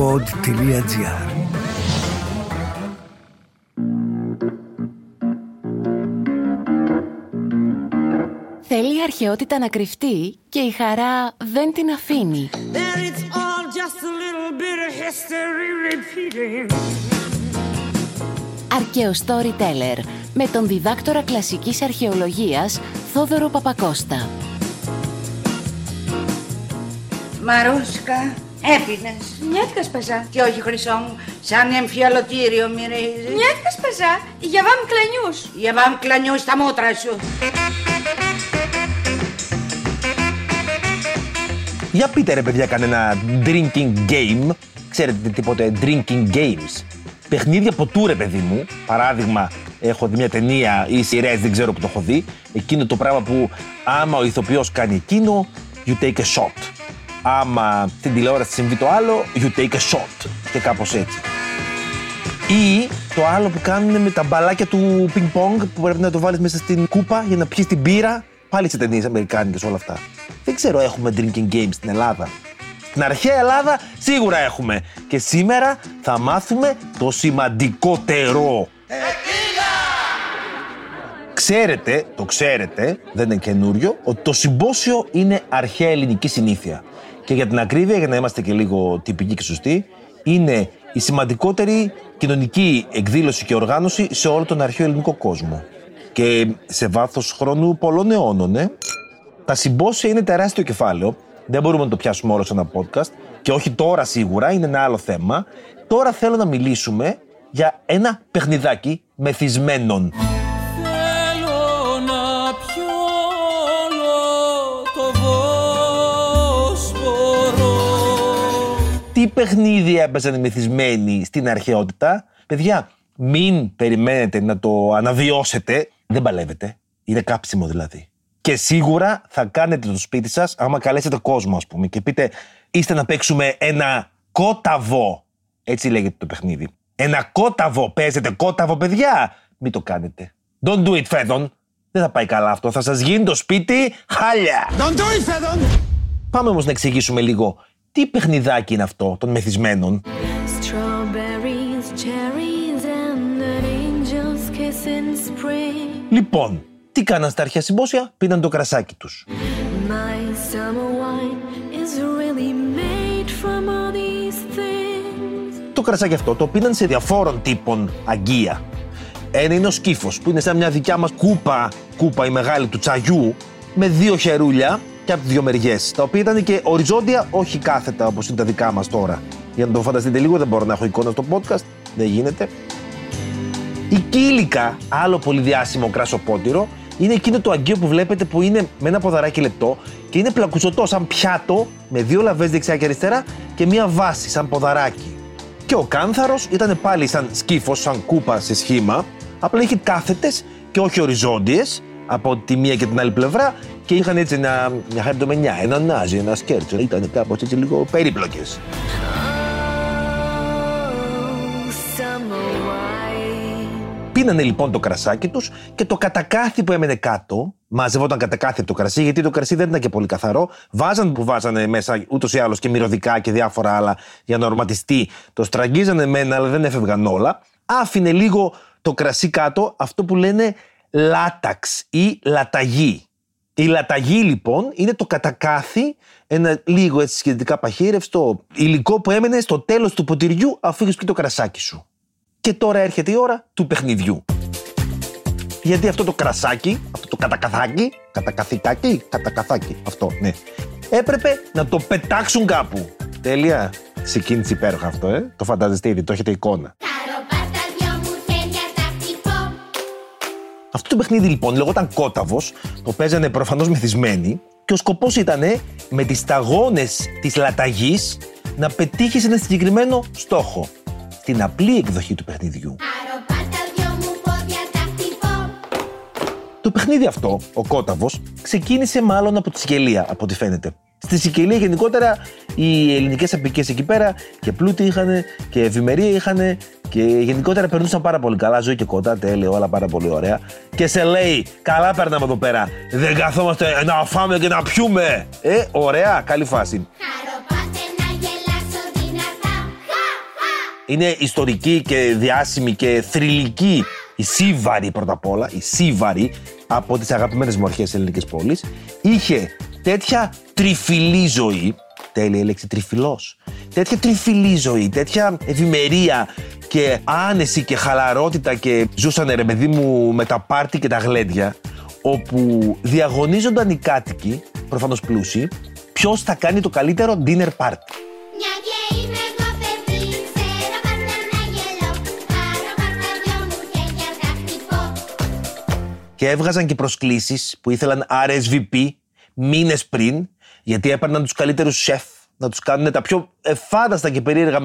pod.gr. Θέλει η αρχαιότητα να κρυφτεί και η χαρά δεν την αφήνει. Αρχαίο storyteller με τον διδάκτορα κλασικής αρχαιολογίας Θόδωρο Παπακώστα. Μαρούσκα, έπινες. Νιάτικα σπεζά. Και όχι, χρυσό μου, σαν εμφιαλωτήριο μυρίζεις. Νιάτικα σπεζά, για βάμ κλανιούς. Για βάμ κλανιούς στα μούτρα σου. Για πείτε ρε παιδιά κανένα drinking game. Ξέρετε τίποτε drinking games? Παιχνίδια ποτού ρε παιδί μου. Παράδειγμα, έχω δει μια ταινία ή σειρές, δεν ξέρω που το έχω δει. Εκείνο το πράγμα που άμα ο ηθοποιός κάνει εκείνο, you take a shot. Άμα στην τηλεόραση συμβεί το άλλο, you take a shot. Και κάπως έτσι. Ή το άλλο που κάνουν με τα μπαλάκια του ping pong που πρέπει να το βάλεις μέσα στην κούπα για να πιεις την πύρα. Πάλι σε ταινίες αμερικάνικες όλα αυτά. Δεν ξέρω, έχουμε drinking games στην Ελλάδα? Στην αρχαία Ελλάδα σίγουρα έχουμε. Και σήμερα θα μάθουμε το σημαντικότερο. Ξέρετε, το ξέρετε, δεν είναι καινούριο, ότι το συμπόσιο είναι αρχαία ελληνική συνήθεια. Και για την ακρίβεια, για να είμαστε και λίγο τυπικοί και σωστοί, είναι η σημαντικότερη κοινωνική εκδήλωση και οργάνωση σε όλο τον αρχαίο ελληνικό κόσμο. Και σε βάθος χρόνου πολλών αιώνων, τα συμπόσια είναι τεράστιο κεφάλαιο. Δεν μπορούμε να το πιάσουμε όλο σε ένα podcast. Και όχι τώρα σίγουρα, είναι ένα άλλο θέμα. Τώρα θέλω να μιλήσουμε για ένα παιχνιδάκι μεθυσμένων. Τι παιχνίδι έπαιζαν οι μεθυσμένοι στην αρχαιότητα? Παιδιά, μην περιμένετε να το αναβιώσετε. Δεν παλεύετε. Είναι κάψιμο δηλαδή. Και σίγουρα θα κάνετε το σπίτι σας άμα καλέσετε κόσμο, ας πούμε, και πείτε «Είστε να παίξουμε ένα κόταβο». Έτσι λέγεται το παιχνίδι. Ένα κόταβο. Παίζετε κόταβο, παιδιά? Μην το κάνετε. Don't do it, φέδον. Δεν θα πάει καλά αυτό. Θα σας γίνει το σπίτι χάλια. Don't do it, φέδον. Πάμε όμως να εξηγήσουμε λίγο. Τι παιχνιδάκι είναι αυτό των μεθυσμένων? Λοιπόν, τι κάναν στα αρχαία συμπόσια? Πίναν το κρασάκι τους. Το κρασάκι αυτό το πίναν σε διαφόρων τύπων αγκία. Ένα είναι ο σκύφος, που είναι σαν μια δικιά μας κούπα η μεγάλη του τσαγιού, με δύο χερούλια και από τις δύο μεριές, τα οποία ήταν και οριζόντια, όχι κάθετα όπως είναι τα δικά μας τώρα. Για να το φανταστείτε λίγο, δεν μπορώ να έχω εικόνα στο podcast, δεν γίνεται. Η κύλικα, άλλο πολύ διάσημο κρασοπότηρο, είναι εκείνο το αγκείο που βλέπετε που είναι με ένα ποδαράκι λεπτό και είναι πλακουτσωτό σαν πιάτο με δύο λαβές δεξιά και αριστερά και μία βάση σαν ποδαράκι. Και ο κάνθαρος ήταν πάλι σαν σκύφος, σαν κούπα σε σχήμα, απλά είχε κάθετες και όχι οριζόντιες από τη μία και την άλλη πλευρά και είχαν έτσι μια χαριτομενιά, ένα νάζι, ένα σκέρτσο, ήταν κάπως έτσι λίγο περίπλοκες. Πίνανε λοιπόν το κρασάκι τους και το κατακάθι που έμενε κάτω, μαζευόταν κατακάθι από το κρασί, γιατί το κρασί δεν ήταν και πολύ καθαρό. Βάζαν που βάζανε μέσα ούτως ή άλλως και μυρωδικά και διάφορα άλλα για να ορματιστεί. Το στραγγίζανε μένα, αλλά δεν έφευγαν όλα. Άφηνε λίγο το κρασί κάτω, αυτό που λένε λάταξ ή λαταγή. Η λαταγή λοιπόν είναι το κατακάθι, ένα λίγο έτσι σχετικά παχύρευστο υλικό που έμενε στο τέλος του ποτηριού αφού είχες πει το κρασάκι σου. Και τώρα έρχεται η ώρα του παιχνιδιού. Γιατί αυτό το κρασάκι, αυτό το κατακαθάκι, κατακαθάκι, αυτό, ναι, έπρεπε να το πετάξουν κάπου. Τέλεια. Συγκίνηση υπέροχα αυτό, Το φαντάζεστε ήδη, το έχετε εικόνα. Αυτό το παιχνίδι λοιπόν λεγόταν κόταβος, το παίζανε προφανώς μεθυσμένοι και ο σκοπός ήταν με τις σταγόνες της λαταγής να πετύχεις ένα συγκεκριμένο στόχο. Στην απλή εκδοχή του παιχνιδιού. Το παιχνίδι αυτό, ο κόταβος, ξεκίνησε μάλλον από τη Σικελία, από ό,τι φαίνεται. Στη Σικελία γενικότερα οι ελληνικές αποικές εκεί πέρα και πλούτη είχαν και ευημερία είχαν και γενικότερα περνούσαν πάρα πολύ καλά. Ζωή και κοντά, τέλειο, όλα πάρα πολύ ωραία. Και σε λέει, καλά περνάμε εδώ πέρα. Δεν καθόμαστε να φάμε και να πιούμε. Ωραία, καλή φάση. Είναι ιστορική και διάσημη και θρυλική η Σίβαρη, πρώτα απ' όλα. Η Σίβαρη, από τις αγαπημένες μου αρχές ελληνικές πόλεις, είχε τέτοια τρυφυλή ζωή. Τέλεια η λέξη τρυφυλός. Τέτοια τρυφυλή ζωή, τέτοια ευημερία και άνεση και χαλαρότητα. Και ζούσανε, ρε παιδί μου, με τα πάρτι και τα γλέντια, όπου διαγωνίζονταν οι κάτοικοι, προφανώς πλούσιοι, ποιος θα κάνει το καλύτερο dinner party. Και έβγαζαν και προσκλήσεις που ήθελαν RSVP μήνες πριν, γιατί έπαιρναν τους καλύτερους σεφ να τους κάνουν τα πιο εφάνταστα και περίεργα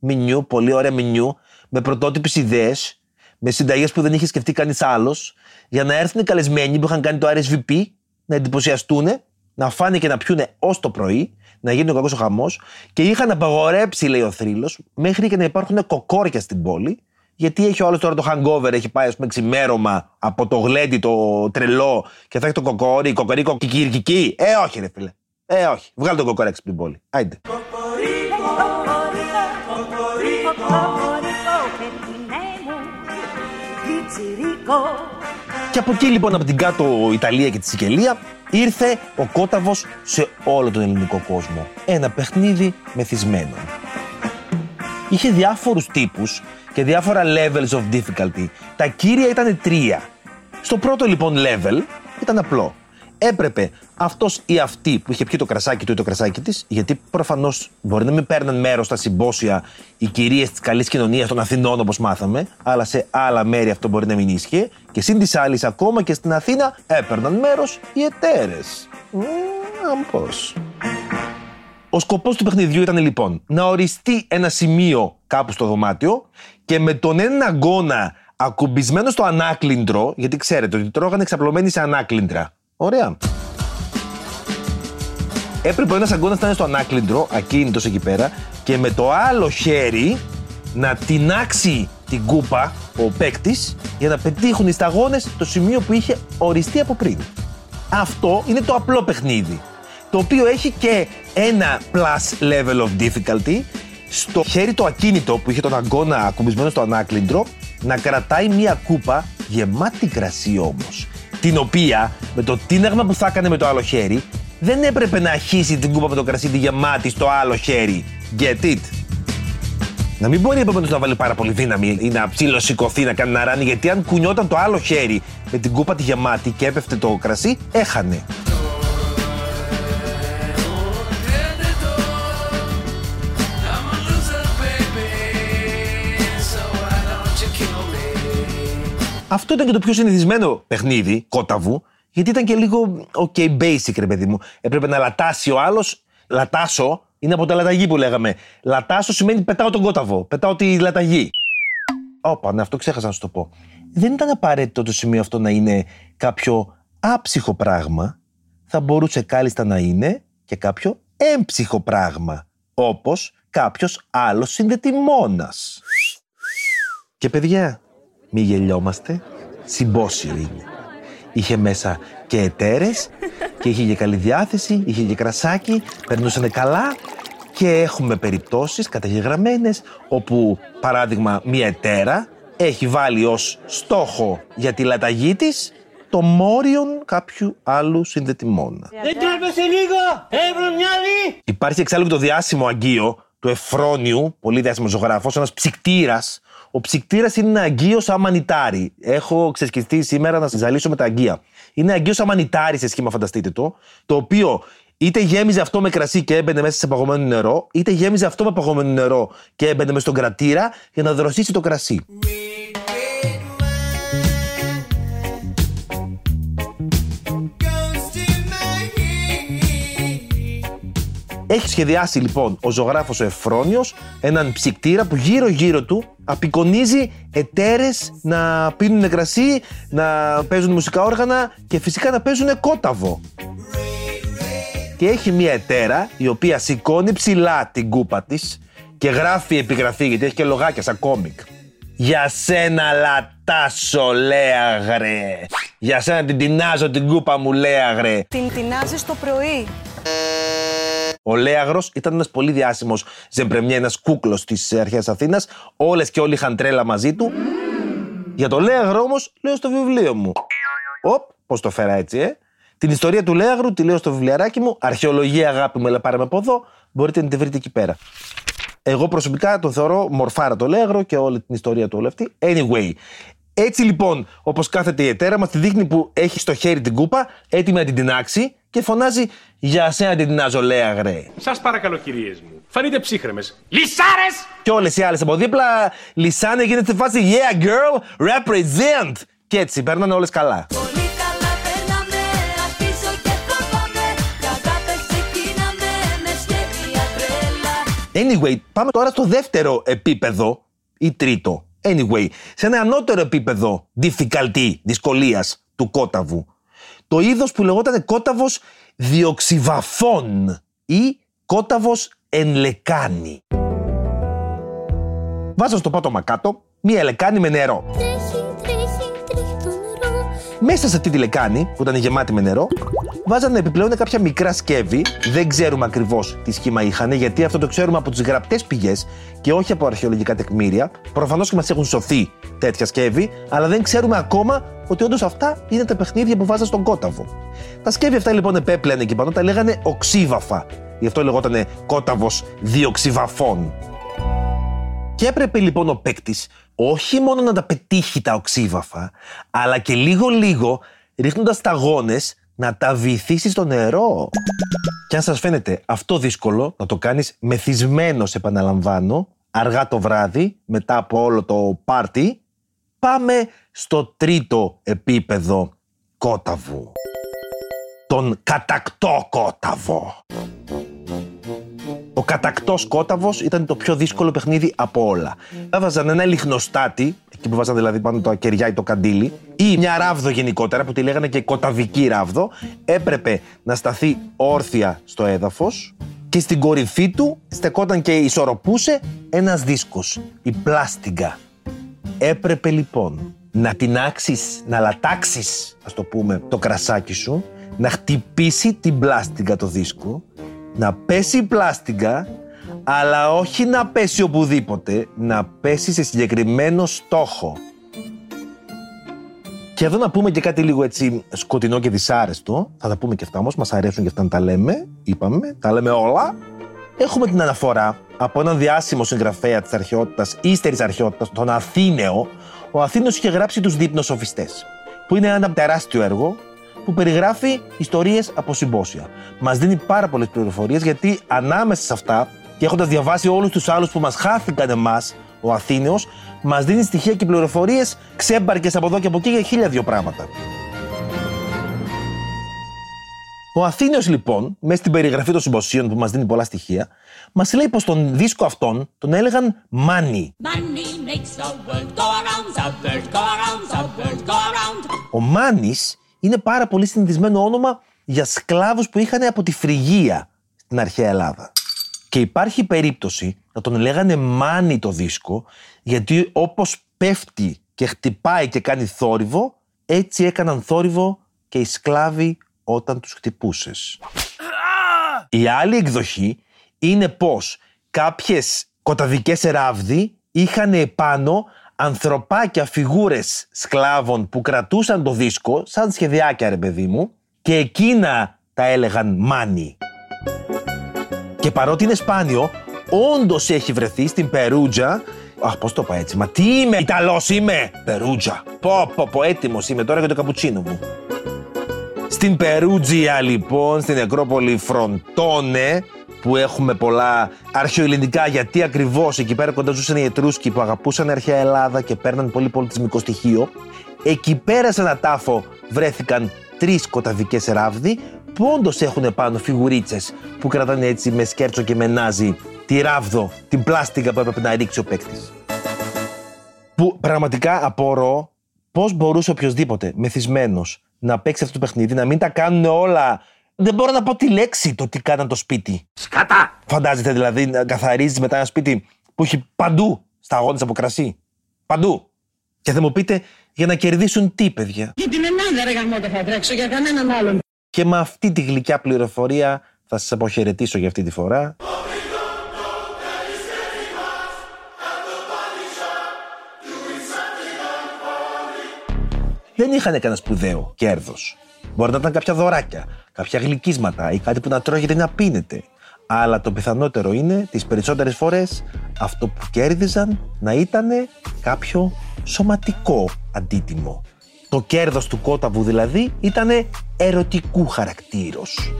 μενιού, πολύ ωραία μενιού, με πρωτότυπες ιδέες, με συνταγές που δεν είχε σκεφτεί κανείς άλλος, για να έρθουν οι καλεσμένοι που είχαν κάνει το RSVP, να εντυπωσιαστούν, να φάνε και να πιούνε ως το πρωί, να γίνει ο κακός ο χαμός. Και είχαν απαγορέψει, λέει ο θρύλος, μέχρι και να υπάρχουν κοκόρια στην πόλη. Γιατί έχει ο άλλος τώρα το hangover, έχει πάει, ας πούμε, ξημέρωμα από το γλέντι το τρελό και θα έχει το κοκόρι, κοκορίκο, κικυρκική. Όχι, ρε φίλε. Όχι. Βγάλε το κοκορέξι από την πόλη. Άιντε. Και από εκεί, λοιπόν, από την κάτω Ιταλία και τη Σικελία, ήρθε ο κόταβος σε όλο τον ελληνικό κόσμο. Ένα παιχνίδι μεθυσμένο. Είχε διάφορους τύπους και διάφορα levels of difficulty. Τα κύρια ήταν 3. Στο πρώτο, λοιπόν, level ήταν απλό. Έπρεπε αυτός ή αυτή που είχε πιει το κρασάκι του ή το κρασάκι της, γιατί προφανώς μπορεί να μην παίρναν μέρος στα συμπόσια οι κυρίες της καλής κοινωνίας των Αθηνών, όπως μάθαμε, αλλά σε άλλα μέρη αυτό μπορεί να μην ίσχυε. Και σύν της άλλης, ακόμα και στην Αθήνα έπαιρναν μέρος οι εταίρες. Πώς. Ο σκοπός του παιχνιδιού ήταν, λοιπόν, να οριστεί ένα σημείο κάπου στο δωμάτιο και με τον έναν αγκώνα ακουμπισμένο στο ανάκλυντρο, γιατί ξέρετε ότι τρώγανε εξαπλωμένοι σε ανάκλυντρα. Ωραία. Έπρεπε ένας αγκώνας να είναι στο ανάκλυντρο, ακίνητος εκεί πέρα, και με το άλλο χέρι να τινάξει την κούπα ο παίκτης για να πετύχουν οι σταγόνες το σημείο που είχε οριστεί από πριν. Αυτό είναι το απλό παιχνίδι, το οποίο έχει και ένα plus level of difficulty, στο χέρι το ακίνητο που είχε τον αγκώνα ακουμπισμένο στο ανάκλυντρο να κρατάει μία κούπα γεμάτη κρασί όμως, την οποία με το τίναγμα που θα έκανε με το άλλο χέρι δεν έπρεπε να αρχίσει την κούπα με το κρασί τη γεμάτη στο άλλο χέρι. Get it? Να μην μπορεί επομένως να βάλει πάρα πολύ δύναμη ή να ψιλοσηκωθεί, να κάνει να ράνει, γιατί αν κουνιόταν το άλλο χέρι με την κούπα τη γεμάτη και έπεφτε το κρασί, έχανε. Αυτό ήταν και το πιο συνηθισμένο παιχνίδι κόταβου, γιατί ήταν και λίγο ok basic, ρε παιδί μου. Έπρεπε να λατάσει ο άλλος. Λατάσω είναι από τα λαταγή που λέγαμε. Λατάσω σημαίνει πετάω τον κόταβο, πετάω τη λαταγή. Όπα, ναι, αυτό ξέχασα να σου το πω. Δεν ήταν απαραίτητο το σημείο αυτό να είναι κάποιο άψυχο πράγμα. Θα μπορούσε κάλλιστα να είναι και κάποιο έμψυχο πράγμα, όπως κάποιος άλλος συνδετημόνας. Και παιδιά, μη γελιόμαστε, συμπόσιο είναι. Είχε μέσα και εταίρες και είχε και καλή διάθεση, είχε και κρασάκι, περνούσανε καλά και έχουμε περιπτώσεις καταγεγραμμένες όπου, παράδειγμα, μία εταίρα έχει βάλει ως στόχο για τη λαταγή της το μόριον κάποιου άλλου συνδετημόνα. Δεν τρέπεσαι λίγο, Ευρωμιάδη! Υπάρχει εξάλλου το διάσημο αγγείο του Εφρόνιου, πολύ διάσημος ζωγράφος, ένας ψικτήρας. Ο ψικτήρας είναι ένα αγγείο σαν μανιτάρι. Έχω ξεσκιστεί σήμερα να σας ζαλίσω με τα αγγεία. Είναι αγγείο σαν μανιτάρι σε σχήμα, φανταστείτε το οποίο είτε γέμιζε αυτό με κρασί και έμπαινε μέσα σε παγωμένο νερό, είτε γέμιζε αυτό με παγωμένο νερό και έμπαινε μέσα στον κρατήρα για να δροσίσει το κρασί. Έχει σχεδιάσει, λοιπόν, ο ζωγράφος ο Εφρόνιος έναν ψικτήρα που γύρω-γύρω του απεικονίζει εταίρες να πίνουν κρασί, να παίζουν μουσικά όργανα και φυσικά να παίζουν κόταβο. Και έχει μία εταίρα η οποία σηκώνει ψηλά την κούπα της και γράφει επιγραφή, γιατί έχει και λογάκια σαν κόμικ. «Για σένα λατάσω, Λέαγρε. Για σένα την τινάζω την κούπα μου, Λέαγρε. Την τινάζεις το πρωί. Ο Λέαγρος ήταν ένας πολύ διάσημος ζεμπρεμιένας κούκλος της αρχαίας Αθήνας. Όλες και όλοι είχαν τρέλα μαζί του. Για τον Λέαγρο όμως λέω στο βιβλίο μου. Πώς το φέρα έτσι, Την ιστορία του Λέαγρου τη λέω στο βιβλιαράκι μου. Αρχαιολογία, αγάπη μου, αλλά πάρε με από εδώ. Μπορείτε να τη βρείτε εκεί πέρα. Εγώ προσωπικά τον θεωρώ μορφάρα το Λέαγρο και όλη την ιστορία του όλη αυτή. Anyway. Έτσι λοιπόν, όπως κάθεται η ετέρα μας, τη δείχνει που έχει στο χέρι την κούπα, έτοιμη να την τεινάξει και φωνάζει: «Για σένα την τεινάζω, Λέαγρε». Σας παρακαλώ, κυρίες μου, φανείτε ψύχρεμες. Λυσάρες! Και όλες οι άλλες από δίπλα λυσάνε, γίνεται στη φάση «Yeah, girl, represent». Και έτσι περνάνε όλες καλά. Anyway, πάμε τώρα στο δεύτερο επίπεδο ή τρίτο. Anyway, σε ένα ανώτερο επίπεδο difficulty, δυσκολίας του κόταβου. Το είδος που λεγόταν κόταβος διοξιβαφών ή κόταβος εν λεκάνη. Βάζω στο πάτωμα κάτω μία λεκάνη με νερό. Μέσα σε αυτή τη λεκάνη, που ήταν γεμάτη με νερό, βάζανε επιπλέον κάποια μικρά σκεύη. Δεν ξέρουμε ακριβώς τι σχήμα είχαν, γιατί αυτό το ξέρουμε από τις γραπτές πηγές και όχι από αρχαιολογικά τεκμήρια. Προφανώς και μας έχουν σωθεί τέτοια σκεύη, αλλά δεν ξέρουμε ακόμα ότι όντως αυτά είναι τα παιχνίδια που βάζανε στον κόταβο. Τα σκεύη αυτά λοιπόν επέπλαινε εκεί πάνω, τα λέγανε οξύβαφα. Γι' αυτό λεγότανε κόταβος διοξιβαφών. Και έπρεπε λοιπόν ο παίκτης όχι μόνο να τα πετύχει τα οξύβαφα, αλλά και λίγο-λίγο, ρίχνοντας τα γόνες, να τα βυθίσει στο νερό. Και αν σας φαίνεται αυτό δύσκολο, να το κάνεις μεθυσμένος, επαναλαμβάνω, αργά το βράδυ, μετά από όλο το πάρτι. Πάμε στο τρίτο επίπεδο κόταβου. Τον κατακτό κόταβο. Ο κατακτός κόταβος ήταν το πιο δύσκολο παιχνίδι από όλα. Έβαζαν ένα λιχνοστάτη, εκεί που βάζαν δηλαδή πάνω το κεριά ή το καντήλι, ή μια ράβδο γενικότερα, που τη λέγανε και κοταβική ράβδο. Έπρεπε να σταθεί όρθια στο έδαφος και στην κορυφή του στεκόταν και ισορροπούσε ένας δίσκος, η πλάστιγκα. Έπρεπε λοιπόν να τινάξεις, να λατάξεις, ας το πούμε, το κρασάκι σου, να χτυπήσει την πλάστιγκα το δίσκο, να πέσει η πλάστιγκα, αλλά όχι να πέσει οπουδήποτε, να πέσει σε συγκεκριμένο στόχο. Και εδώ να πούμε και κάτι λίγο έτσι σκοτεινό και δυσάρεστο. Θα τα πούμε και αυτά όμως, μας αρέσουν και αυτά να τα λέμε, είπαμε, τα λέμε όλα. Έχουμε την αναφορά από έναν διάσημο συγγραφέα της αρχαιότητας, ύστερης αρχαιότητας, τον Αθήναιο. Ο Αθήναιος είχε γράψει τους δείπνοσοφιστές, που είναι ένα τεράστιο έργο, που περιγράφει ιστορίες από συμπόσια. Μας δίνει πάρα πολλές πληροφορίες, γιατί ανάμεσα σε αυτά και έχοντας διαβάσει όλους τους άλλους που μας χάθηκαν εμάς, ο Αθήναιος μας δίνει στοιχεία και πληροφορίες ξέμπαρκες από εδώ και από εκεί για χίλια δυο πράγματα. Ο Αθήναιος λοιπόν, μέσα στην περιγραφή των συμποσίων που μας δίνει πολλά στοιχεία, μας λέει πως τον δίσκο αυτόν τον έλεγαν Money. Ο Μάνης είναι πάρα πολύ συνηθισμένο όνομα για σκλάβους που είχαν από τη Φρυγία στην αρχαία Ελλάδα. Και υπάρχει περίπτωση να τον λέγανε Μάνι το δίσκο, γιατί όπως πέφτει και χτυπάει και κάνει θόρυβο, έτσι έκαναν θόρυβο και οι σκλάβοι όταν τους χτυπούσες. Η άλλη εκδοχή είναι πως κάποιες κοταδικές ράβδοι είχαν επάνω ανθρωπάκια, φιγούρες σκλάβων που κρατούσαν το δίσκο, σαν σχεδιάκια ρε παιδί μου, και εκείνα τα έλεγαν μάνι. Και παρότι είναι σπάνιο, όντως έχει βρεθεί στην Περούτζια. Αχ, πώς το είπα έτσι, μα τι είμαι, Ιταλός είμαι, Περούτζια. Πω, έτοιμος είμαι τώρα για το καπουτσίνο μου. Στην Περούτζια λοιπόν, στην νεκρόπολη Φροντόνε, που έχουμε πολλά αρχαιοελληνικά, γιατί ακριβώς εκεί πέρα κοντά ζούσαν οι Ετρούσκοι που αγαπούσαν αρχαία Ελλάδα και παίρναν πολύ πολιτισμικό στοιχείο. Εκεί πέρα σε ένα τάφο βρέθηκαν τρεις κοταδικές ράβδοι που όντως έχουν πάνω φιγουρίτσες που κρατάνε έτσι με σκέρτσο και με νάζι τη ράβδο, την πλάστιγκα που έπρεπε να ρίξει ο παίκτης. Που πραγματικά απορώ πώς μπορούσε οποιοδήποτε μεθυσμένος να παίξει αυτό το παιχνίδι, να μην τα κάνουν όλα. Δεν μπορώ να πω τη λέξη το τι κάναν το σπίτι. Σκατά! Φαντάζεται δηλαδή να καθαρίζεις μετά ένα σπίτι που έχει παντού σταγόνες από κρασί. Παντού. Και θα μου πείτε, για να κερδίσουν τι, παιδιά? Για την Ελλάδα, ρε γαμώτο, θα τρέξω για κανέναν άλλον. Και με αυτή τη γλυκιά πληροφορία Θα σας αποχαιρετήσω για αυτή τη φορά. Δεν είχαν κανένα σπουδαίο κέρδος. Μπορεί να ήταν κάποια δωράκια, κάποια γλυκίσματα ή κάτι που να τρώγεται ή να πίνεται. Αλλά το πιθανότερο είναι τις περισσότερες φορές αυτό που κέρδιζαν να ήταν κάποιο σωματικό αντίτιμο. Το κέρδος του κόταβου δηλαδή ήταν ερωτικού χαρακτήρος.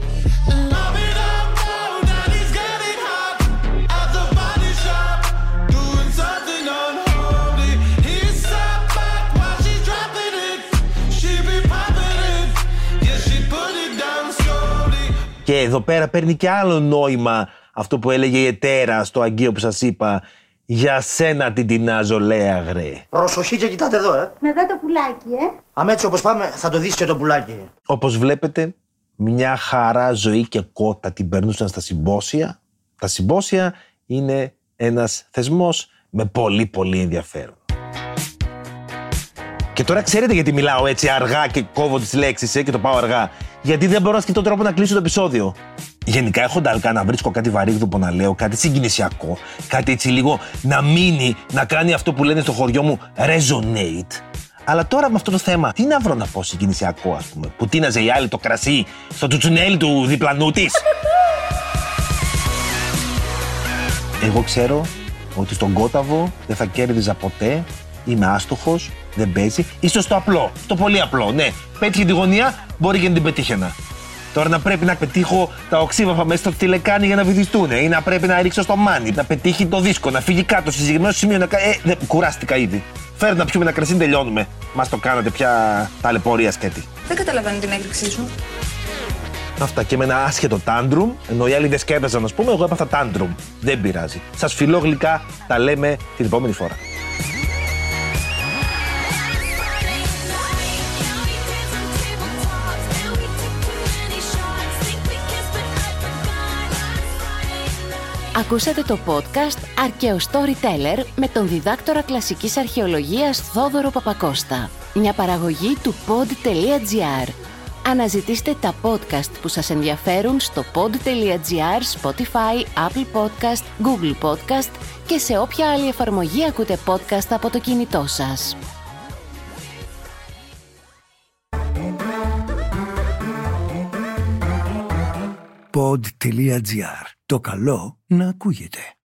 Και εδώ πέρα παίρνει και άλλο νόημα αυτό που έλεγε η ετέρα στο Αγγείο που σας είπα. Για σένα την τεινάζω, Λέαγρε. Προσοχή και κοιτάτε εδώ, Μετά το πουλάκι, Αμέτσι, όπως πάμε, θα το δεις και το πουλάκι. Όπως βλέπετε, μια χαρά ζωή και κότα την περνούσαν στα συμπόσια. Τα συμπόσια είναι ένας θεσμός με πολύ πολύ ενδιαφέρον. Και τώρα ξέρετε γιατί μιλάω έτσι αργά και κόβω τις λέξεις και το πάω αργά. Γιατί δεν μπορώ να σκεφτώ τρόπο να κλείσω το επεισόδιο. Γενικά έχω νταλκά να βρίσκω κάτι βαρύγδουπο να λέω, κάτι συγκινησιακό, κάτι έτσι λίγο να μείνει, να κάνει αυτό που λένε στο χωριό μου resonate. Αλλά τώρα με αυτό το θέμα, τι να βρω να πω συγκινησιακό, ας πούμε, που τίναζε η άλλη το κρασί στο τσουτσουνέλι του διπλανού της. Εγώ ξέρω ότι στον κόταβο δεν θα κέρδιζα ποτέ. Είμαι άστοχος, δεν παίζει. Ίσως το απλό, το πολύ απλό, ναι. Πέτυχε τη γωνία, μπορεί και να την πετύχαινα. Τώρα να πρέπει να πετύχω τα οξύβαφα μέσα στο τηλεκάνη για να βυθιστούν, ή να πρέπει να ρίξω στο μάνι, να πετύχει το δίσκο, να φύγει κάτω σε συγκεκριμένο σημείο. Κουράστηκα ήδη. Φέρε να πιούμε ένα κρασί, τελειώνουμε. Μας το κάνατε πια ταλαιπωρία σκέτη. Δεν καταλαβαίνω την έκρηξή σου. Αυτά και με ένα άσχετο τάντρουμ, ενώ οι άλλοι δεν σκέπαζαν, ας πούμε, εγώ έπαθα τάντρουμ. Δεν πειράζει. Σας φιλώ γλυκά, τα λέμε την επόμενη φορά. Ακούσατε το podcast «Αρχαίο Storyteller» με τον διδάκτορα κλασικής αρχαιολογίας Θόδωρο Παπακώστα. Μια παραγωγή του pod.gr. Αναζητήστε τα podcast που σας ενδιαφέρουν στο pod.gr, Spotify, Apple Podcast, Google Podcast και σε όποια άλλη εφαρμογή ακούτε podcast από το κινητό σας. Pod.gr. Το καλό να ακούγεται.